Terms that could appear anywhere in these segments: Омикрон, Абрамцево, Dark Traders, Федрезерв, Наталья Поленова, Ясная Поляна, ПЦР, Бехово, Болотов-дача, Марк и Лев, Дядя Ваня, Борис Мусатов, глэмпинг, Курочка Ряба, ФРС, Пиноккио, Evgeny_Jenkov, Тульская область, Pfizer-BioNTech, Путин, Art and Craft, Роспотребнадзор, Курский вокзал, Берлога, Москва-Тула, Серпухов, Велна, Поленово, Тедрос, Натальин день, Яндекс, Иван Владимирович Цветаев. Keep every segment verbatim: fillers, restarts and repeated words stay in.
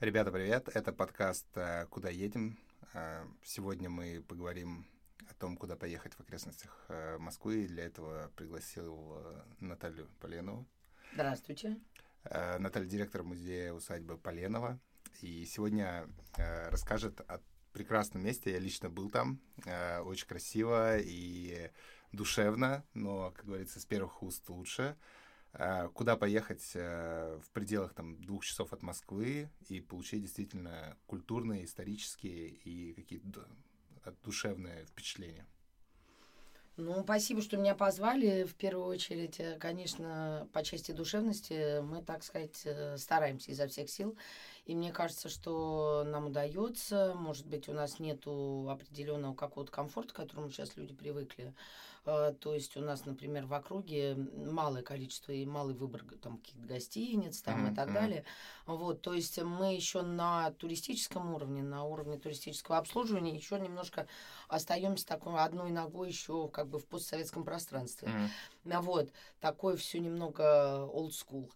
Ребята, привет! Это подкаст «Куда едем?». Сегодня мы поговорим о том, куда поехать в окрестностях Москвы. И для этого пригласил Наталью Поленову. Здравствуйте. Наталья — директор музея усадьбы Поленова. И сегодня расскажет о прекрасном месте. Я лично был там. Очень красиво и душевно, но, как говорится, с первых уст лучше. Куда поехать в пределах там, двух часов от Москвы и получить действительно культурные, исторические и какие-то душевные впечатления? Ну, спасибо, что меня позвали. В первую очередь, конечно, по части душевности мы, так сказать, стараемся изо всех сил. И мне кажется, что нам удается. Может быть, у нас нету определенного какого-то комфорта, к которому сейчас люди привыкли. То есть у нас, например, в округе малое количество и малый выбор там каких-то гостиниц там, mm-hmm. и так далее. Вот, то есть мы еще на туристическом уровне, на уровне туристического обслуживания еще немножко остаемся такой одной ногой еще как бы в постсоветском пространстве. Mm-hmm. Вот, такое все немного old school.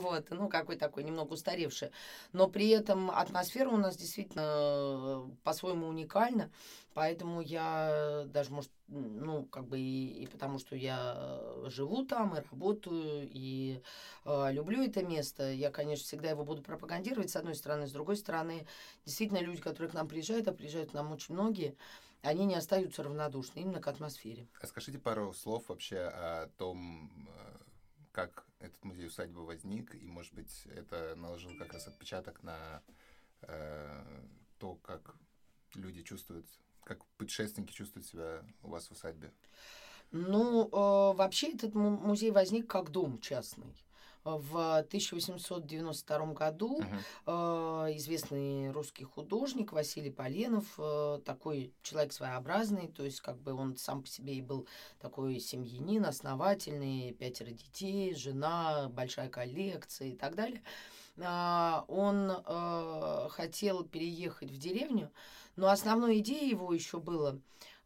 Вот, ну какой такой немного устаревший. Но при этом атмосфера у нас действительно по-своему уникальна, поэтому я даже, может, ну, как бы и, и потому, что я живу там и работаю, и э, люблю это место. Я, конечно, всегда его буду пропагандировать, с одной стороны. С другой стороны, действительно, люди, которые к нам приезжают, а приезжают к нам очень многие, они не остаются равнодушны именно к атмосфере. А скажите пару слов вообще о том, как этот музей-усадьба возник, и, может быть, это наложило как раз отпечаток на э, то, как люди чувствуют, как путешественники чувствуют себя у вас в усадьбе? Ну, э, вообще этот музей возник как дом частный. В тысяча восемьсот девяносто втором году uh-huh. э, известный русский художник Василий Поленов, э, такой человек своеобразный, то есть как бы он сам по себе и был такой семьянин, основательный, пятеро детей, жена, большая коллекция и так далее. Э, он э, хотел переехать в деревню, но основной идеей его еще было,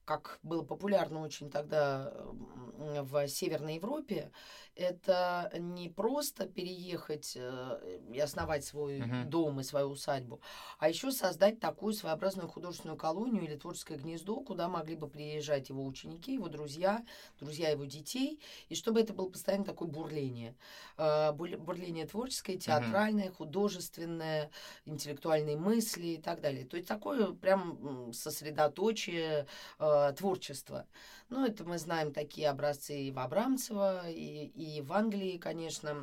как было популярно очень тогда в Северной Европе, это не просто переехать и основать свой uh-huh. дом и свою усадьбу, а еще создать такую своеобразную художественную колонию или творческое гнездо, куда могли бы приезжать его ученики, его друзья, друзья его детей, и чтобы это было постоянно такое бурление. Бурление творческое, театральное, uh-huh. художественное, интеллектуальные мысли и так далее. То есть такое прям сосредоточие творчество. Ну, это мы знаем такие образцы и в Абрамцево, и, и в Англии, конечно,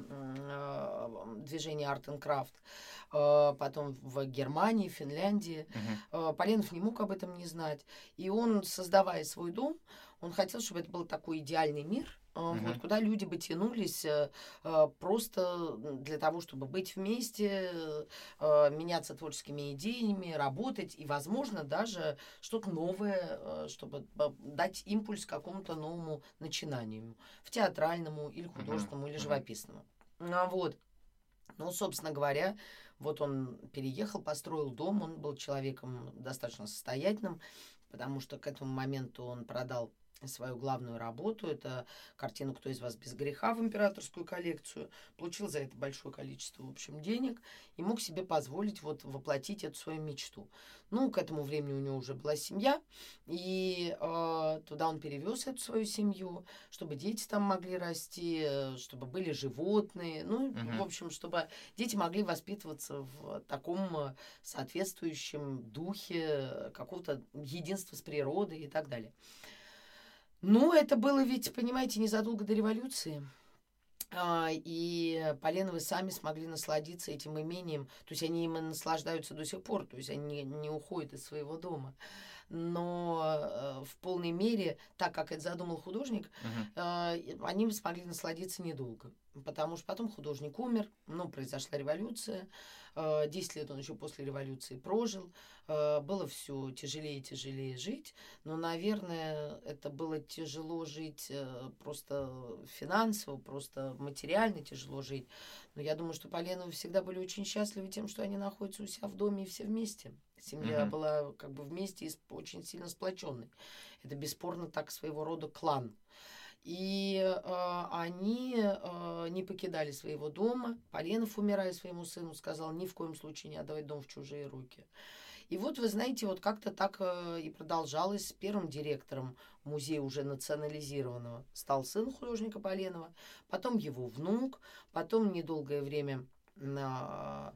движение Art and Craft, потом в Германии, Финляндии. Uh-huh. Поленов не мог об этом не знать. И он, создавая свой дом, он хотел, чтобы это был такой идеальный мир, Uh-huh. вот, куда люди бы тянулись э, просто для того, чтобы быть вместе, э, меняться творческими идеями, работать и, возможно, даже что-то новое, э, чтобы дать импульс какому-то новому начинанию, в театральному или художественному, uh-huh. или живописному. Uh-huh. Вот. Ну, собственно говоря, вот он переехал, построил дом, он был человеком достаточно состоятельным, потому что к этому моменту он продал свою главную работу, это картину «Кто из вас без греха» в императорскую коллекцию, получил за это большое количество, в общем, денег и мог себе позволить вот воплотить эту свою мечту. Ну, к этому времени у него уже была семья, и э, туда он перевез эту свою семью, чтобы дети там могли расти, чтобы были животные, ну, uh-huh. в общем, чтобы дети могли воспитываться в таком соответствующем духе какого-то единства с природой и так далее. Ну, это было ведь, понимаете, незадолго до революции, и Поленовы сами смогли насладиться этим имением, то есть они им наслаждаются до сих пор, то есть они не уходят из своего дома. Но в полной мере, так как это задумал художник, uh-huh. они смогли насладиться недолго, потому что потом художник умер, ну, произошла революция, десять лет он еще после революции прожил, было все тяжелее и тяжелее жить, но, наверное, это было тяжело жить просто финансово, просто материально тяжело жить, но я думаю, что Поленовы всегда были очень счастливы тем, что они находятся у себя в доме и все вместе. Семья uh-huh. была как бы вместе и очень сильно сплоченной. Это бесспорно так своего рода клан. И э, они э, не покидали своего дома. Поленов, умирая своему сыну, сказал, ни в коем случае не отдавать дом в чужие руки. И вот, вы знаете, вот как-то так э, и продолжалось. Первым директором музея уже национализированного стал сын художника Поленова, потом его внук, потом недолгое время э,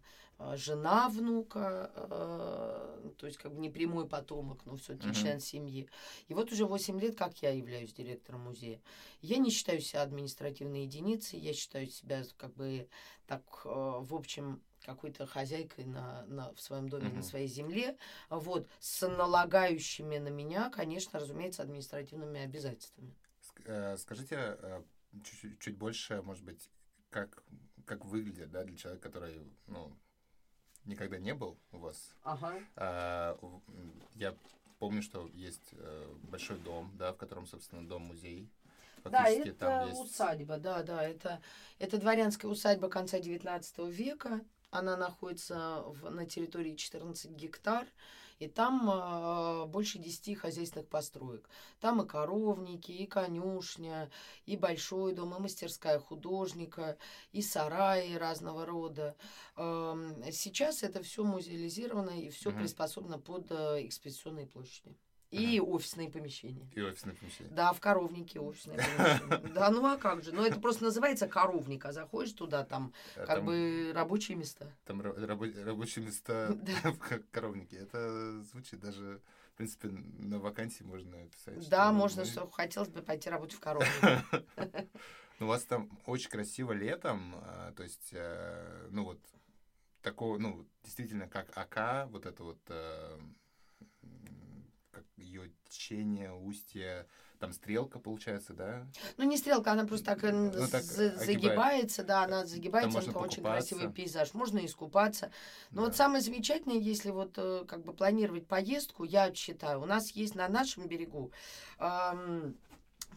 жена внука, э, то есть как бы не прямой потомок, но все-таки mm-hmm. член семьи. И вот уже восемь лет, как я являюсь директором музея. Я не считаю себя административной единицей, я считаю себя как бы так э, в общем... какой-то хозяйкой на, на, в своем доме, mm-hmm. на своей земле, вот, с налагающими на меня, конечно, разумеется, административными обязательствами. Скажите чуть, чуть больше, может быть, как, как выглядит, да, для человека, который, ну, никогда не был у вас. Ага. А, я помню, что есть большой дом, да, в котором, собственно, дом-музей. Фактически, да, там это есть... усадьба, да, да, это, это дворянская усадьба конца девятнадцатого века. Она находится в, на территории четырнадцать гектар, и там э, больше десяти хозяйственных построек. Там и коровники, и конюшня, и большой дом, и мастерская художника, и сараи разного рода. Э, сейчас это все музеализировано и все mm-hmm. приспособлено под э, экспедиционные площади. И ага. офисные помещения. И офисные помещения. Да, в коровнике офисные помещения. Да, ну а как же? Ну это просто называется коровник, а заходишь туда, там как бы рабочие места. Там рабочие места в коровнике. Это звучит даже, в принципе, на вакансии можно писать. Да, можно, что хотелось бы пойти работать в коровнике. У вас там очень красиво летом, то есть, ну вот, такого, ну, действительно, как АК, вот это вот... ее течение, устье, там стрелка получается, да? Ну, не стрелка, она просто так, ну, так за- загибается, да, она загибается, это очень красивый пейзаж. Можно искупаться. Но да. вот самое замечательное, если вот как бы планировать поездку, я считаю, у нас есть на нашем берегу, эм,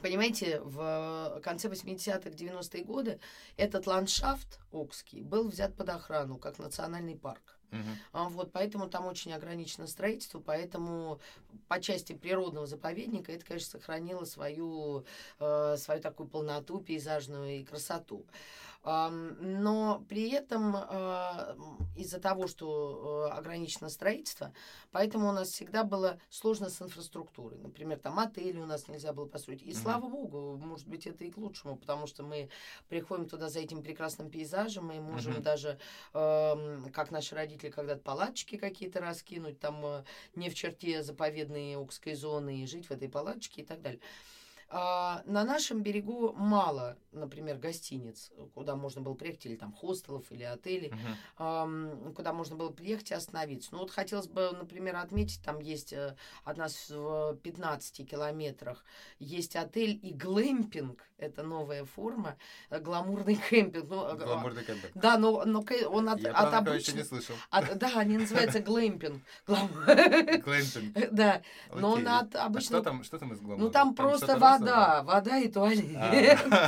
понимаете, в конце восьмидесятых, девяностые годы этот ландшафт Окский был взят под охрану, как национальный парк. Uh-huh. Вот, поэтому там очень ограничено строительство, поэтому по части природного заповедника это, конечно, сохранило свою, э, свою такую полноту пейзажную и красоту. Э, но при этом э, из-за того, что э, ограничено строительство, поэтому у нас всегда было сложно с инфраструктурой. Например, там отели у нас нельзя было построить. И uh-huh. слава богу, может быть, это и к лучшему, потому что мы приходим туда за этим прекрасным пейзажем, и можем uh-huh. даже, э, как наши родители, когда-то палаточки какие-то раскинуть, там не в черте заповедной Окской зоны, и жить в этой палаточке и так далее. А на нашем берегу мало, например, гостиниц, куда можно было приехать, или там хостелов, или отелей, uh-huh. куда можно было приехать и остановиться. Ну вот хотелось бы, например, отметить, там есть от нас в пятнадцати километрах есть отель и глэмпинг, это новая форма, гламурный кемпинг. Ну, гламурный кемпинг. Да, но, но он от, Я от обычного... не слышал. От, да, они называются глэмпинг. Глэмпинг. Да, но он от обычного... Что там из гламурного? Ну там просто вода. Да, вода и туалет. А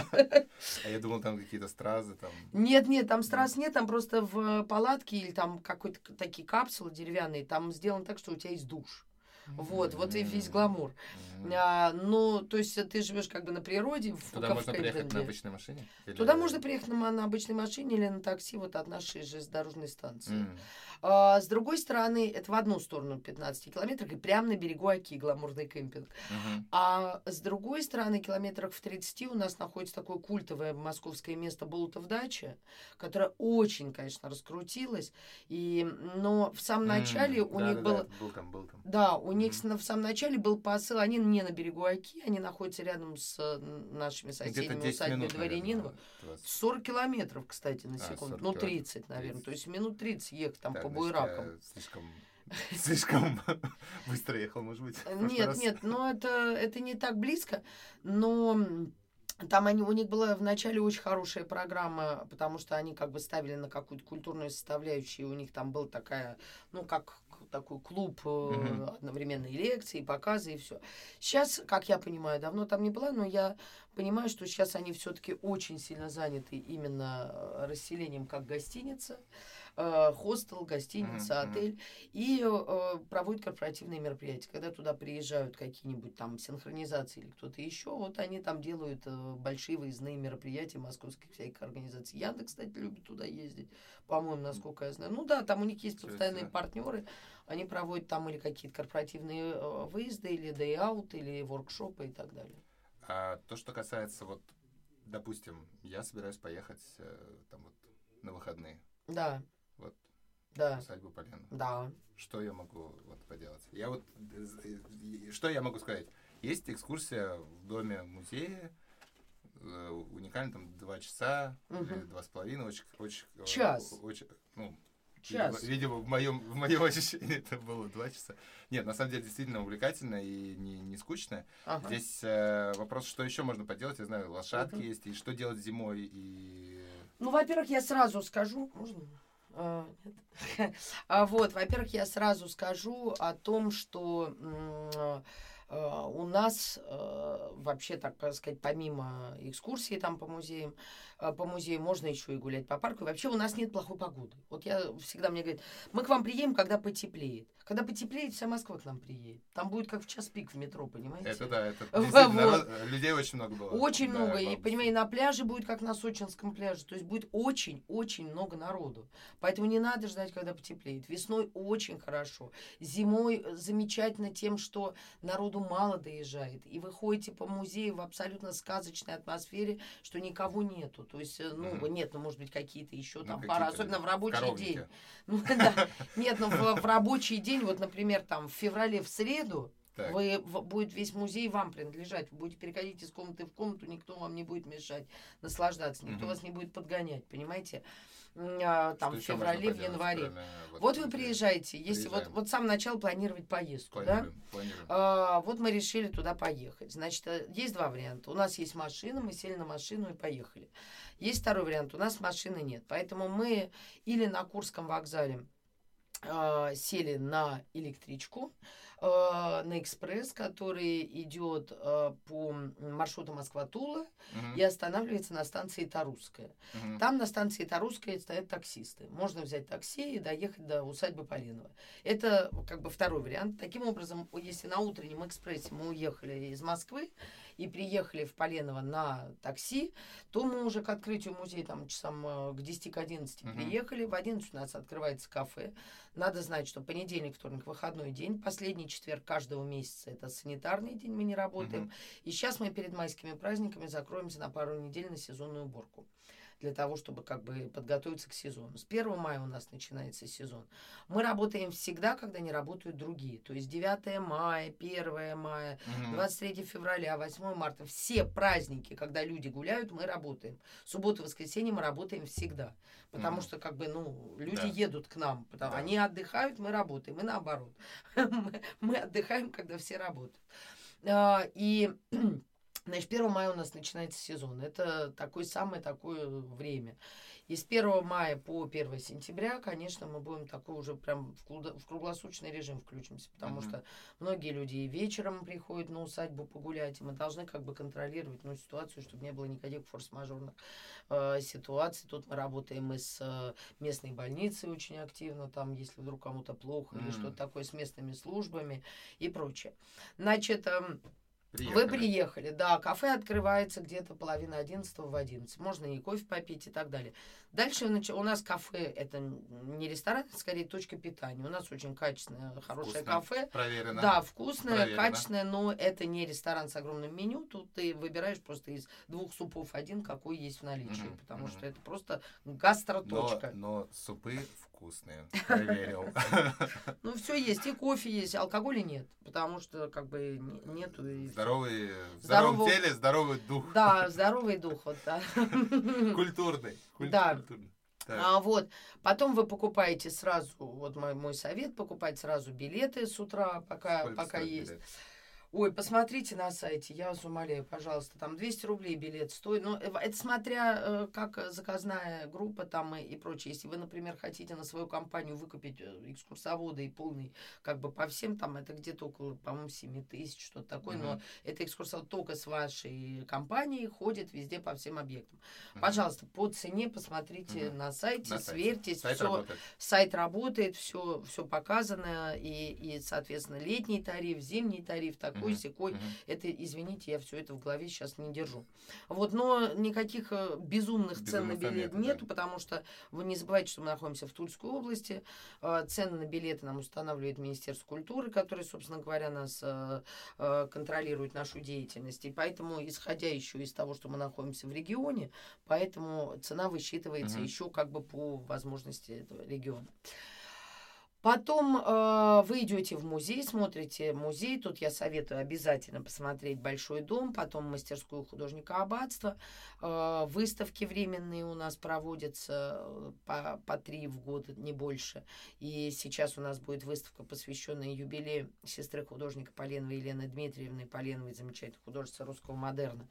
я думал, там какие-то стразы. Там. Нет, нет, там страз нет, там просто в палатке или там какой-то такие капсулы деревянные, там сделано так, что у тебя есть душ. Вот, mm-hmm. вот и весь гламур. Mm-hmm. А, ну, то есть ты живешь как бы на природе. Туда в, можно в приехать на обычной машине? Или... Туда можно приехать на, на обычной машине или на такси вот от нашей железнодорожной станции. Mm-hmm. А, с другой стороны, это в одну сторону пятнадцати километрах и прямо на берегу Оки гламурный кемпинг. Mm-hmm. А с другой стороны, километрах в тридцати у нас находится такое культовое московское место Болотов-дача, которое очень, конечно, раскрутилось. И, но в самом начале mm-hmm. у да, них да, было... Да, был там, был там. Да, у У них в самом начале был посыл, они не на берегу Оки, они находятся рядом с нашими соседями усадьбой Дворянинова. сорок километров, кстати, на секунду. А, ну, тридцать, наверное. тридцать. То есть минут тридцать ехать там да, по буеракам. Слишком... Слишком быстро ехал, может быть. Нет, нет, но это, это не так близко, но... Там они, у них была вначале очень хорошая программа, потому что они как бы ставили на какую-то культурную составляющую, и у них там была такая, ну, как такой клуб mm-hmm. одновременной лекции, показы и все. Сейчас, как я понимаю, давно там не была, но я понимаю, что сейчас они все-таки очень сильно заняты именно расселением как гостиница. э, хостел, гостиница, mm-hmm. отель, и э, проводят корпоративные мероприятия. Когда туда приезжают какие-нибудь там синхронизации или кто-то еще, вот они там делают э, большие выездные мероприятия московских всяких организаций. Яндекс, кстати, любит туда ездить, по-моему, насколько я знаю. Ну да, там у них есть постоянные партнеры, они проводят там или какие-то корпоративные э, выезды, или day-out, или воркшопы и так далее. А то, что касается вот, допустим, я собираюсь поехать э, там вот на выходные. Да. Вот. Да. Усадьбу Поленова. Да. Что я могу вот поделать? Я вот что я могу сказать? Есть экскурсия в доме музея, э, уникально там два часа угу. или два с половиной, очень, очень, час. Очень, ну, час. Видимо, в моем в моем ощущении это было два часа. Нет, на самом деле действительно увлекательно и не, не скучно. Ага. Здесь э, вопрос, что еще можно поделать. Я знаю, лошадки uh-huh. есть, и что делать зимой. И... Ну, во-первых, я сразу скажу... Можно? А, нет. а, вот, во-первых, я сразу скажу о том, что... М- Uh, у нас uh, вообще, так сказать, помимо экскурсии там по музеям, uh, по музею можно еще и гулять по парку. И вообще у нас нет плохой погоды. Вот я всегда, мне говорят, мы к вам приедем, когда потеплеет. Когда потеплеет, вся Москва к нам приедет. Там будет как в час пик в метро, понимаете? Это да, это вот. Людей очень много было. Очень да, много. И, понимаете, на пляже будет, как на сочинском пляже. То есть будет очень-очень много народу. Поэтому не надо ждать, когда потеплеет. Весной очень хорошо. Зимой замечательно тем, что народу мало доезжает, и вы ходите по музею в абсолютно сказочной атмосфере, что никого нету, то есть, ну, mm-hmm. нет, ну, может быть, какие-то еще ну, там какие-то пара, особенно в рабочий коровники. День. Ну, да, нет, ну, в, в рабочий день, вот, например, там, в феврале, в среду, так. Вы, будет весь музей вам принадлежать. Вы будете переходить из комнаты в комнату, никто вам не будет мешать наслаждаться, никто mm-hmm. вас не будет подгонять, понимаете? Там что в феврале, в январе. Вот, вот вы приезжаете, если вот, вот с самого начала планировать поездку, планируем, да? Планируем. А, вот мы решили туда поехать. Значит, есть два варианта. У нас есть машина, мы сели на машину и поехали. Есть второй вариант, у нас машины нет. Поэтому мы или на Курском вокзале а, сели на электричку, на экспресс, который идет по маршруту Москва-Тула uh-huh. и останавливается на станции Тарусская. Uh-huh. Там на станции Тарусская стоят таксисты. Можно взять такси и доехать до усадьбы Поленова. Это как бы второй вариант. Таким образом, если на утреннем экспрессе мы уехали из Москвы и приехали в Поленово на такси, то мы уже к открытию музея там часам к десяти к одиннадцати uh-huh. приехали. В одиннадцать у нас открывается кафе. Надо знать, что понедельник, вторник, выходной день. Последний четверг каждого месяца. Это санитарный день, мы не работаем. Угу. И сейчас мы перед майскими праздниками закроемся на пару недель на сезонную уборку. Для того, чтобы как бы подготовиться к сезону. С первого мая у нас начинается сезон. Мы работаем всегда, когда не работают другие. То есть девятого мая, первого мая, угу. двадцать третьего февраля, восьмого марта. Все праздники, когда люди гуляют, мы работаем. Субботу, воскресенье мы работаем всегда. Потому угу. что как бы, ну, люди да. едут к нам. Потому, да. Они отдыхают, мы работаем. И наоборот. Мы отдыхаем, когда все работают. И... Значит, первого мая у нас начинается сезон. Это такое самое такое время. И с первого мая по первого сентября, конечно, мы будем такой уже прям в круглосуточный режим включимся, потому mm-hmm. что многие люди и вечером приходят на усадьбу погулять, и мы должны как бы контролировать ну, ситуацию, чтобы не было никаких форс-мажорных э, ситуаций. Тут мы работаем и с э, местной больницей очень активно, там, если вдруг кому-то плохо mm-hmm. или что-то такое, с местными службами и прочее. Значит... Э, Приехали. Вы приехали, да, кафе открывается где-то половина одиннадцатого в одиннадцать. Можно и кофе попить и так далее. Дальше у нас кафе, это не ресторан, это скорее точка питания. У нас очень качественное, хорошее вкусное, кафе. Проверено. Да, вкусное, проверено. Качественное, но это не ресторан с огромным меню. Тут ты выбираешь просто из двух супов один, какой есть в наличии. Угу, потому угу. что это просто гастроточка. Но, но супы вкусные, проверил. Ну, все есть, и кофе есть, алкоголя нет. Потому что как бы нету... Здоровый, в здоровом здоровый, теле здоровый дух. Да, здоровый дух. Вот, да. Культурный. Куль- да. Культурный. А, вот. Потом вы покупаете сразу, вот мой, мой совет, покупать сразу билеты с утра, пока, пока есть. Билет? Ой, посмотрите на сайте, я вас умоляю, пожалуйста, там двести рублей билет стоит. Но это смотря как заказная группа там и, и прочее. Если вы, например, хотите на свою компанию выкупить экскурсовода и полный, как бы по всем, там это где-то около, по-моему, семь тысяч, что-то такое. Mm-hmm. Но это экскурсовод только с вашей компанией, ходит везде по всем объектам. Mm-hmm. Пожалуйста, по цене посмотрите mm-hmm. на сайте, на сверьтесь. Сайт, все, работает. сайт работает, все, все показано. И, и, соответственно, летний тариф, зимний тариф, такой. Секой. Mm-hmm. Это, извините, я все это в голове сейчас не держу. Вот, но никаких безумных Безумных цен на билет нет, нету, да. Потому что вы не забывайте, что мы находимся в Тульской области. Цены на билеты нам устанавливает Министерство культуры, которое, собственно говоря, нас контролирует, нашу деятельность. И поэтому, исходя еще из того, что мы находимся в регионе, поэтому цена высчитывается mm-hmm. еще как бы по возможности этого региона. Потом э, вы идете в музей, смотрите музей. Тут я советую обязательно посмотреть «Большой дом», потом мастерскую художника аббатства. Э, выставки временные у нас проводятся по, по три в год, не больше. И сейчас у нас будет выставка, посвященная юбилею сестры художника Поленовой Елены Дмитриевны Поленовой, замечательной художницы русского модерна.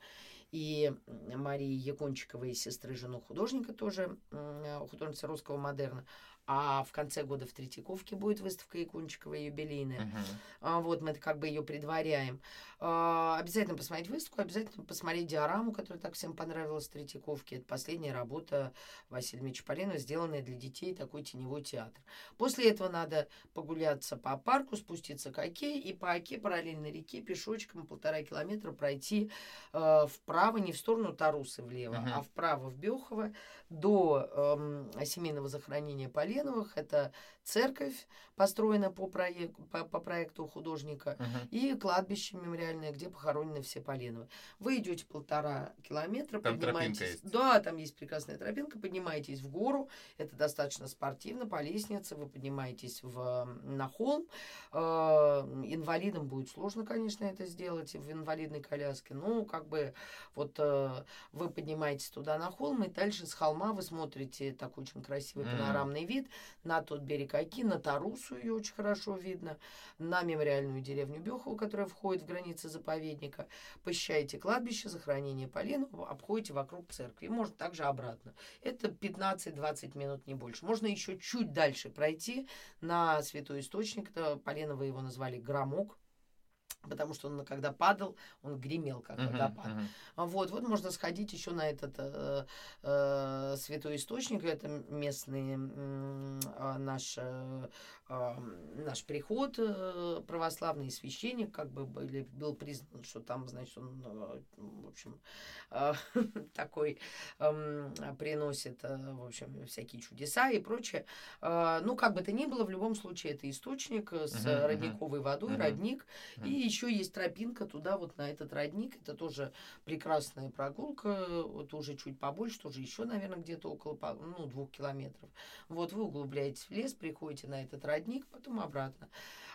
И Марии Якунчиковой, сестры, жену художника тоже, художница русского модерна. А в конце года в Третьяковке будет выставка Якунчикова юбилейная. Uh-huh. Вот мы как бы ее предваряем. Обязательно посмотреть выставку, обязательно посмотреть диораму, которая так всем понравилась в Третьяковке. Это последняя работа Василия Мича Поленова, сделанная для детей, такой теневой театр. После этого надо погуляться по парку, спуститься к оке, и по оке параллельно реке пешочком полтора километра пройти э, вправо, не в сторону Тарусы влево, uh-huh. а вправо в Бехово, до э, семейного захоронения Поленова. Это церковь, построена по, проек- по, по проекту художника, uh-huh. и кладбище мемориальное, где похоронены все Поленовы. Вы идете полтора километра, там поднимаетесь. Да, там есть прекрасная тропинка, поднимаетесь в гору, это достаточно спортивно, по лестнице вы поднимаетесь в, на холм. Э, инвалидам будет сложно, конечно, это сделать в инвалидной коляске, но как бы вот э, вы поднимаетесь туда на холм, и дальше с холма вы смотрите такой очень красивый mm-hmm. панорамный вид на тот берег Оки, на Тарусу, ее очень хорошо видно, на мемориальную деревню Бехово, которая входит в границы заповедника. Посещаете кладбище, захоронение Поленова, обходите вокруг церкви. Можно также обратно. Это пятнадцать-двадцать минут, не больше. Можно еще чуть дальше пройти на святой источник. Поленова его назвали Громок, потому что он, когда падал, он гремел, как uh-huh, водопад. Uh-huh. Вот, вот можно сходить еще на этот э, э, святой источник. Это местный э, наш, э, наш приход э, православный, священник, как бы были, был признан, что там, значит, он, э, в общем, э, такой э, приносит, э, в общем, всякие чудеса и прочее. Э, ну, как бы то ни было, в любом случае, это источник с uh-huh, родниковой uh-huh. водой, uh-huh. родник, uh-huh. и еще есть тропинка туда, вот на этот родник. Это тоже прекрасная прогулка, вот уже чуть побольше, тоже еще, наверное, где-то около ну, двух километров. Вот вы углубляетесь в лес, приходите на этот родник, потом обратно.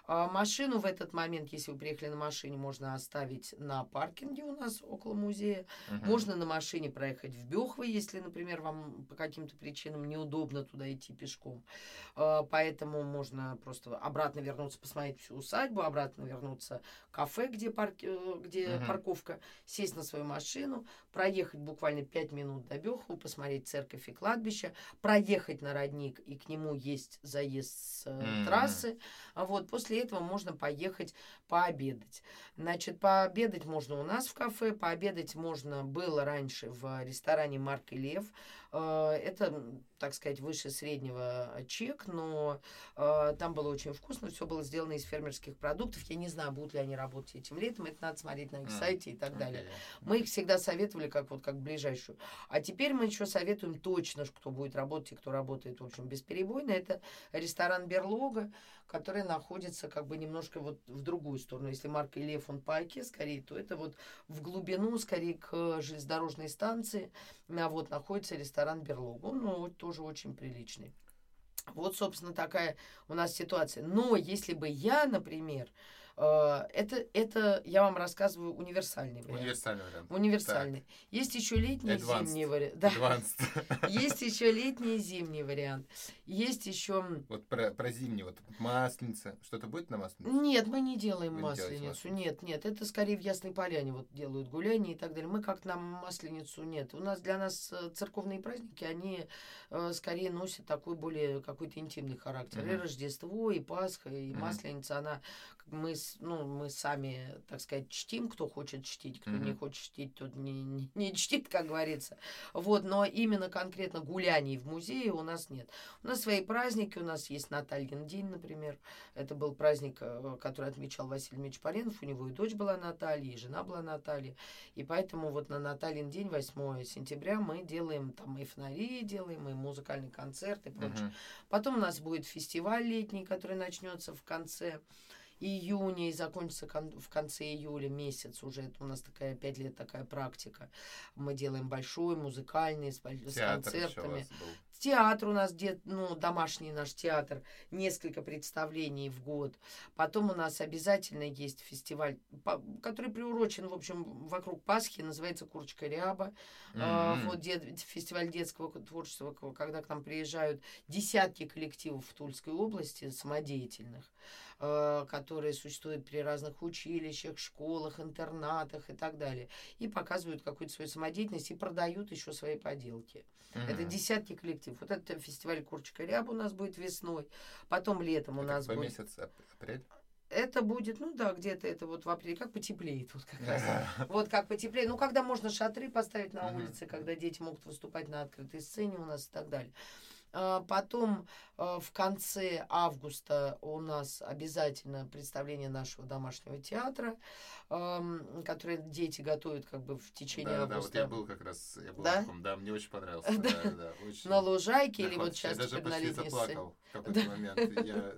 А машину в этот момент, если вы приехали на машине, можно оставить на паркинге у нас около музея. Uh-huh. Можно на машине проехать в Бехово, если, например, вам по каким-то причинам неудобно туда идти пешком. А, поэтому можно просто обратно вернуться, посмотреть всю усадьбу, обратно вернуться кафе, где, парк, где uh-huh. парковка, сесть на свою машину, проехать буквально пять минут до Бехова, посмотреть церковь и кладбище, проехать на родник, и к нему есть заезд с uh-huh. трассы. Вот, после этого можно поехать пообедать. Значит, пообедать можно у нас в кафе, пообедать можно было раньше в ресторане «Марк и Лев». Это, так сказать, выше среднего чек, но э, там было очень вкусно, все было сделано из фермерских продуктов. Я не знаю, будут ли они работать этим летом, это надо смотреть на их сайте и так далее. Мы их всегда советовали как, вот, как ближайшую. А теперь мы еще советуем точно, кто будет работать и кто работает, в общем, бесперебойно. Это ресторан «Берлога», который находится как бы немножко вот в другую сторону. Если Марк и Лев, он по оке скорее, то это вот в глубину, скорее, к железнодорожной станции. А вот находится ресторан «Берлога». Он ну, тоже очень приличный. Вот, собственно, такая у нас ситуация. Но если бы я, например, Это, это я вам рассказываю универсальный вариант. Универсальный вариант. Универсальный. Так. Есть еще летний и зимний вариант. Да. Есть еще летний и зимний вариант. Есть еще... Вот про, про зимний, вот масленица. Что-то будет на масленице? Нет, мы не делаем Вы масленицу. Не масленицу. Нет, нет. Это скорее в Ясной Поляне вот делают гуляния и так далее. Мы как-то на масленицу нет. У нас для нас церковные праздники, они э, скорее носят такой более какой-то интимный характер. Mm-hmm. И Рождество, и Пасха, и mm-hmm. масленица, она... Мы с Ну, мы сами, так сказать, чтим, кто хочет чтить, кто mm-hmm. не хочет чтить, тот не, не, не чтит, как говорится. Вот, но именно конкретно гуляний в музее у нас нет. У нас свои праздники, у нас есть Натальин день, например. Это был праздник, который отмечал Василий Мич Поленов. У него и дочь была Наталья, и жена была Наталья. И поэтому вот на Натальин день, восьмое сентября, мы делаем там и фонари, делаем и музыкальный концерт и прочее. Mm-hmm. Потом у нас будет фестиваль летний, который начнется в конце июня и закончится кон- в конце июля месяц уже. Это у нас такая пять лет такая практика. Мы делаем большой, музыкальный, с, с концертами. Театр у нас, дед, ну, домашний наш театр, несколько представлений в год. Потом у нас обязательно есть фестиваль, по, который приурочен, в общем, вокруг Пасхи, называется «Курочка Ряба». Mm-hmm. Вот дед, фестиваль детского творчества, когда к нам приезжают десятки коллективов в Тульской области самодеятельных, которые существуют при разных училищах, школах, интернатах и так далее. И показывают какую-то свою самодеятельность и продают еще свои поделки. Mm-hmm. Это десятки коллективов. Вот это фестиваль «Курочка Ряба» у нас будет весной. Потом летом у это нас по будет... месяц апрель? Это будет, ну да, где-то это вот в апреле, как потеплеет, вот как раз. Вот как потеплеет. Ну, когда можно шатры поставить на улице, когда дети могут выступать на открытой сцене у нас и так далее. Потом в конце августа у нас обязательно представление нашего домашнего театра, которое дети готовят как бы в течение да, августа. Да, вот я был как раз, я был да? в таком, да, мне очень понравилось. Да. Да, да, очень. На лужайке да, или вот сейчас теперь на летней сцене. Я даже почти заплакал в какой-то момент. Я...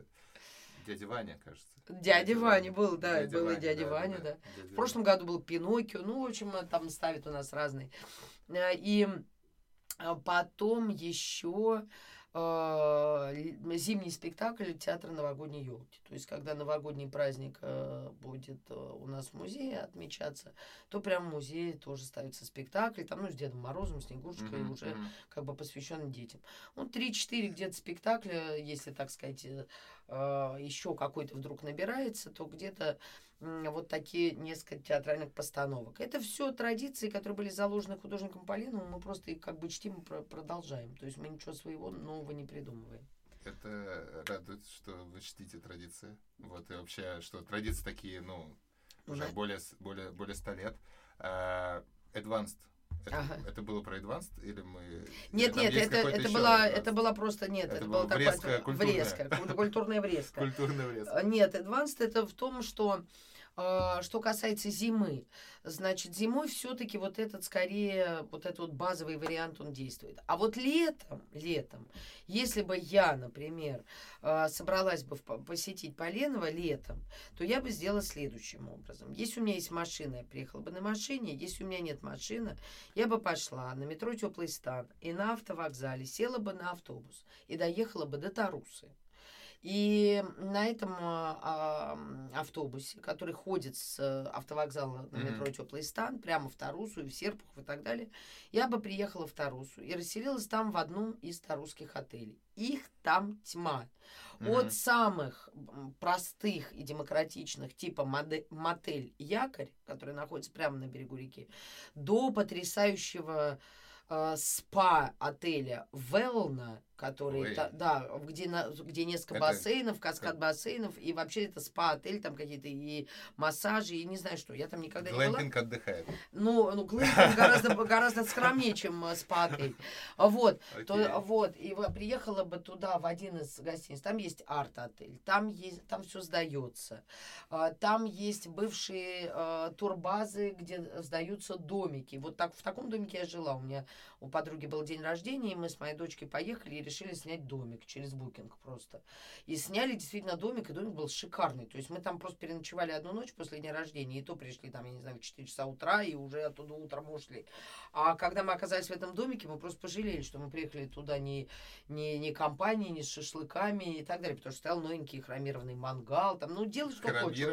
Дядя Ваня, кажется. Дядя, дядя Ваня был, да, дядя был Ваня, и дядя да, Ваня, да. да. Дядя в прошлом году был Пиноккио, ну, в общем, там ставят у нас разные. И потом еще э, зимний спектакль театра «Новогодней елки». То есть, когда новогодний праздник э, будет э, у нас в музее отмечаться, то прямо в музее тоже ставится спектакль, там, ну, с Дедом Морозом, Снегурочкой, mm-hmm. уже как бы посвящен детям. Ну, три-четыре где-то спектакля, если, так сказать, э, еще какой-то вдруг набирается, то где-то вот такие несколько театральных постановок. Это все традиции, которые были заложены художником Поленовым, мы просто их как бы чтим и продолжаем. То есть мы ничего своего нового не придумываем. Это радует, что вы чтите традиции. Вот и вообще, что традиции такие, ну, уже да. более, более, более ста лет. Advanced. Это, ага. это было про адванст или мы... Нет, нет, это, это, была, это была просто... Нет, это, это была врезка культурная. Врезка, культурная врезка. Культурная врезка. Нет, адванст это в том, что... Что касается зимы, значит, зимой все-таки вот этот, скорее, вот этот вот базовый вариант, он действует. А вот летом, летом, если бы я, например, собралась бы посетить Поленова летом, то я бы сделала следующим образом. Если у меня есть машина, я приехала бы на машине, если у меня нет машины, я бы пошла на метро «Теплый Стан» и на автовокзале села бы на автобус и доехала бы до Тарусы. И на этом а, автобусе, который ходит с автовокзала на метро mm-hmm. «Теплый Стан», прямо в Тарусу и в Серпухов и так далее, я бы приехала в Тарусу и расселилась там в одном из тарусских отелей. Их там тьма. Mm-hmm. От самых простых и демократичных, типа модель, мотель «Якорь», который находится прямо на берегу реки, до потрясающего э, спа-отеля «Велна», которые, та, да, где, на, где несколько это, бассейнов, каскад как... бассейнов, и вообще это спа-отель, там какие-то и массажи, и не знаю что, я там никогда глэмпинг не была. Глэмпинг отдыхает. Ну, ну глэмпинг гораздо, гораздо скромнее, чем спа-отель. Вот, то, вот, и приехала бы туда в один из гостиниц, там есть арт-отель, там есть, там все сдается, там есть бывшие э, турбазы, где сдаются домики. Вот так, в таком домике я жила, у меня у подруги был день рождения, и мы с моей дочкой поехали и решили, решили снять домик через букинг просто. И сняли действительно домик, и домик был шикарный. То есть мы там просто переночевали одну ночь после дня рождения, и то пришли там, я не знаю, в четыре часа утра, и уже оттуда утром ушли. А когда мы оказались в этом домике, мы просто пожалели, что мы приехали туда не, не, не компанией, не с шашлыками и так далее, потому что стоял новенький хромированный мангал. Там, ну, делай что хочешь.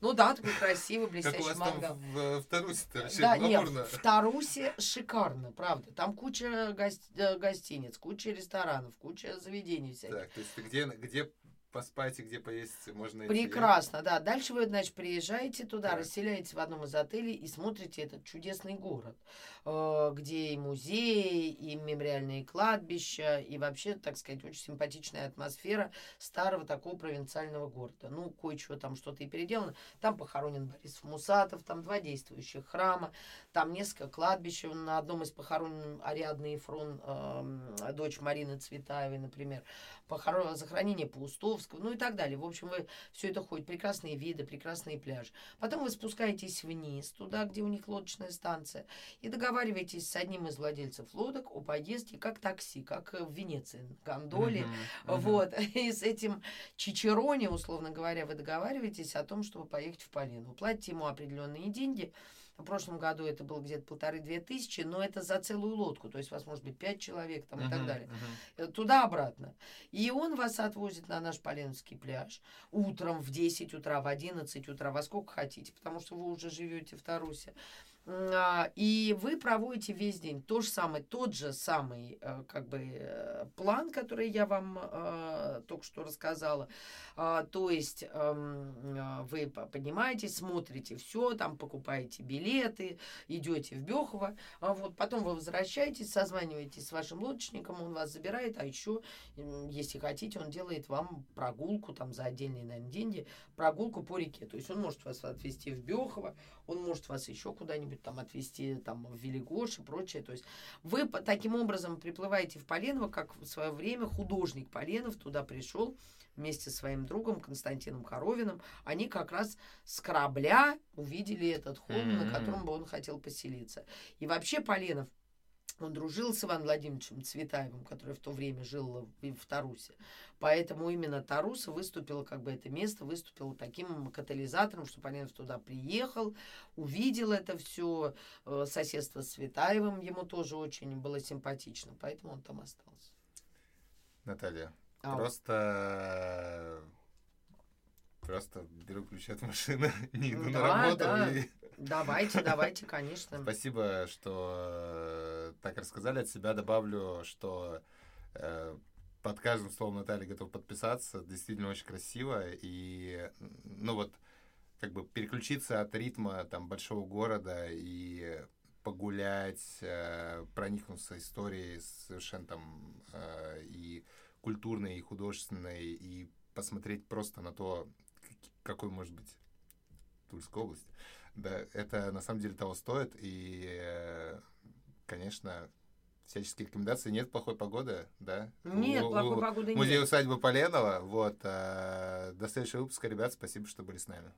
Ну да, такой красивый, блестящий мангал. Как у вас там в Тарусе-то вообще гламурно. В Тарусе шикарно, правда. Там куча гостиниц, куча ресторанов, куча заведений всяких. Так, то есть где, где поспать и где поесть можно идти? Прекрасно, да. Дальше вы, значит, приезжаете туда, так. расселяетесь в одном из отелей и смотрите этот чудесный город, где и музеи, и мемориальные кладбища, и вообще, так сказать, очень симпатичная атмосфера старого такого провинциального города. Ну, кое-чего там что-то и переделано. Там похоронен Борис Мусатов, там два действующих храма, там несколько кладбищ. На одном из похоронен Ариадна Эфрон, э, дочь Марины Цветаевой, например. Похорон... Захоронение Паустовского. Ну и так далее. В общем, вы все это ходит. Прекрасные виды, прекрасные пляжи. Потом вы спускаетесь вниз, туда, где у них лодочная станция, и договариваетесь с одним из владельцев лодок о поездке как такси, как в Венеции, гондоле. Uh-huh, uh-huh. Вот. И с этим чичероне, условно говоря, вы договариваетесь о том, чтобы поехать в Полену. Платите ему определенные деньги. В прошлом году это было где-то полторы-две тысячи, но это за целую лодку, то есть вас может быть пять человек там, uh-huh, и так далее. Uh-huh. Туда-обратно. И он вас отвозит на наш Поленовский пляж утром в десять утра, в одиннадцать утра, во сколько хотите, потому что вы уже живете в Тарусе. И вы проводите весь день то же самое, тот же самый как бы план, который я вам э, только что рассказала. Э, то есть э, вы поднимаетесь, смотрите все, там покупаете билеты, идете в Бехово, а вот, потом вы возвращаетесь, созваниваетесь с вашим лодочником, он вас забирает, а еще, если хотите, он делает вам прогулку там за отдельные, наверное, деньги, прогулку по реке. То есть он может вас отвезти в Бехово, он может вас еще куда-нибудь там отвезти там, в Велигож и прочее. То есть вы таким образом приплываете в Поленово, как в свое время художник Поленов туда пришел вместе со своим другом Константином Коровиным. Они как раз с корабля увидели этот холм, mm-hmm. на котором бы он хотел поселиться. И вообще Поленов, он дружил с Иваном Владимировичем Цветаевым, который в то время жил в Тарусе. Поэтому именно Таруса выступила, как бы это место выступило таким катализатором, что Поленов туда приехал, увидел это все. Соседство с Цветаевым ему тоже очень было симпатично, поэтому он там остался. Наталья, а просто... Просто беру ключи от машины, не иду да, на работу. Да. И... Давайте, давайте, конечно. Спасибо, что так рассказали. От себя добавлю, что э, под каждым словом Наталья готова подписаться. Действительно очень красиво. И, ну вот, как бы переключиться от ритма там большого города и погулять, э, проникнуться историей совершенно там э, и культурной, и художественной, и посмотреть просто на то, какой может быть Тульская область. Да, это на самом деле того стоит. И, конечно, всяческие рекомендации. Нет плохой погоды, да? Нет, у, плохой у, погоды музей нет. Музей усадьбы Поленова. Вот. До следующего выпуска, ребят. Спасибо, что были с нами.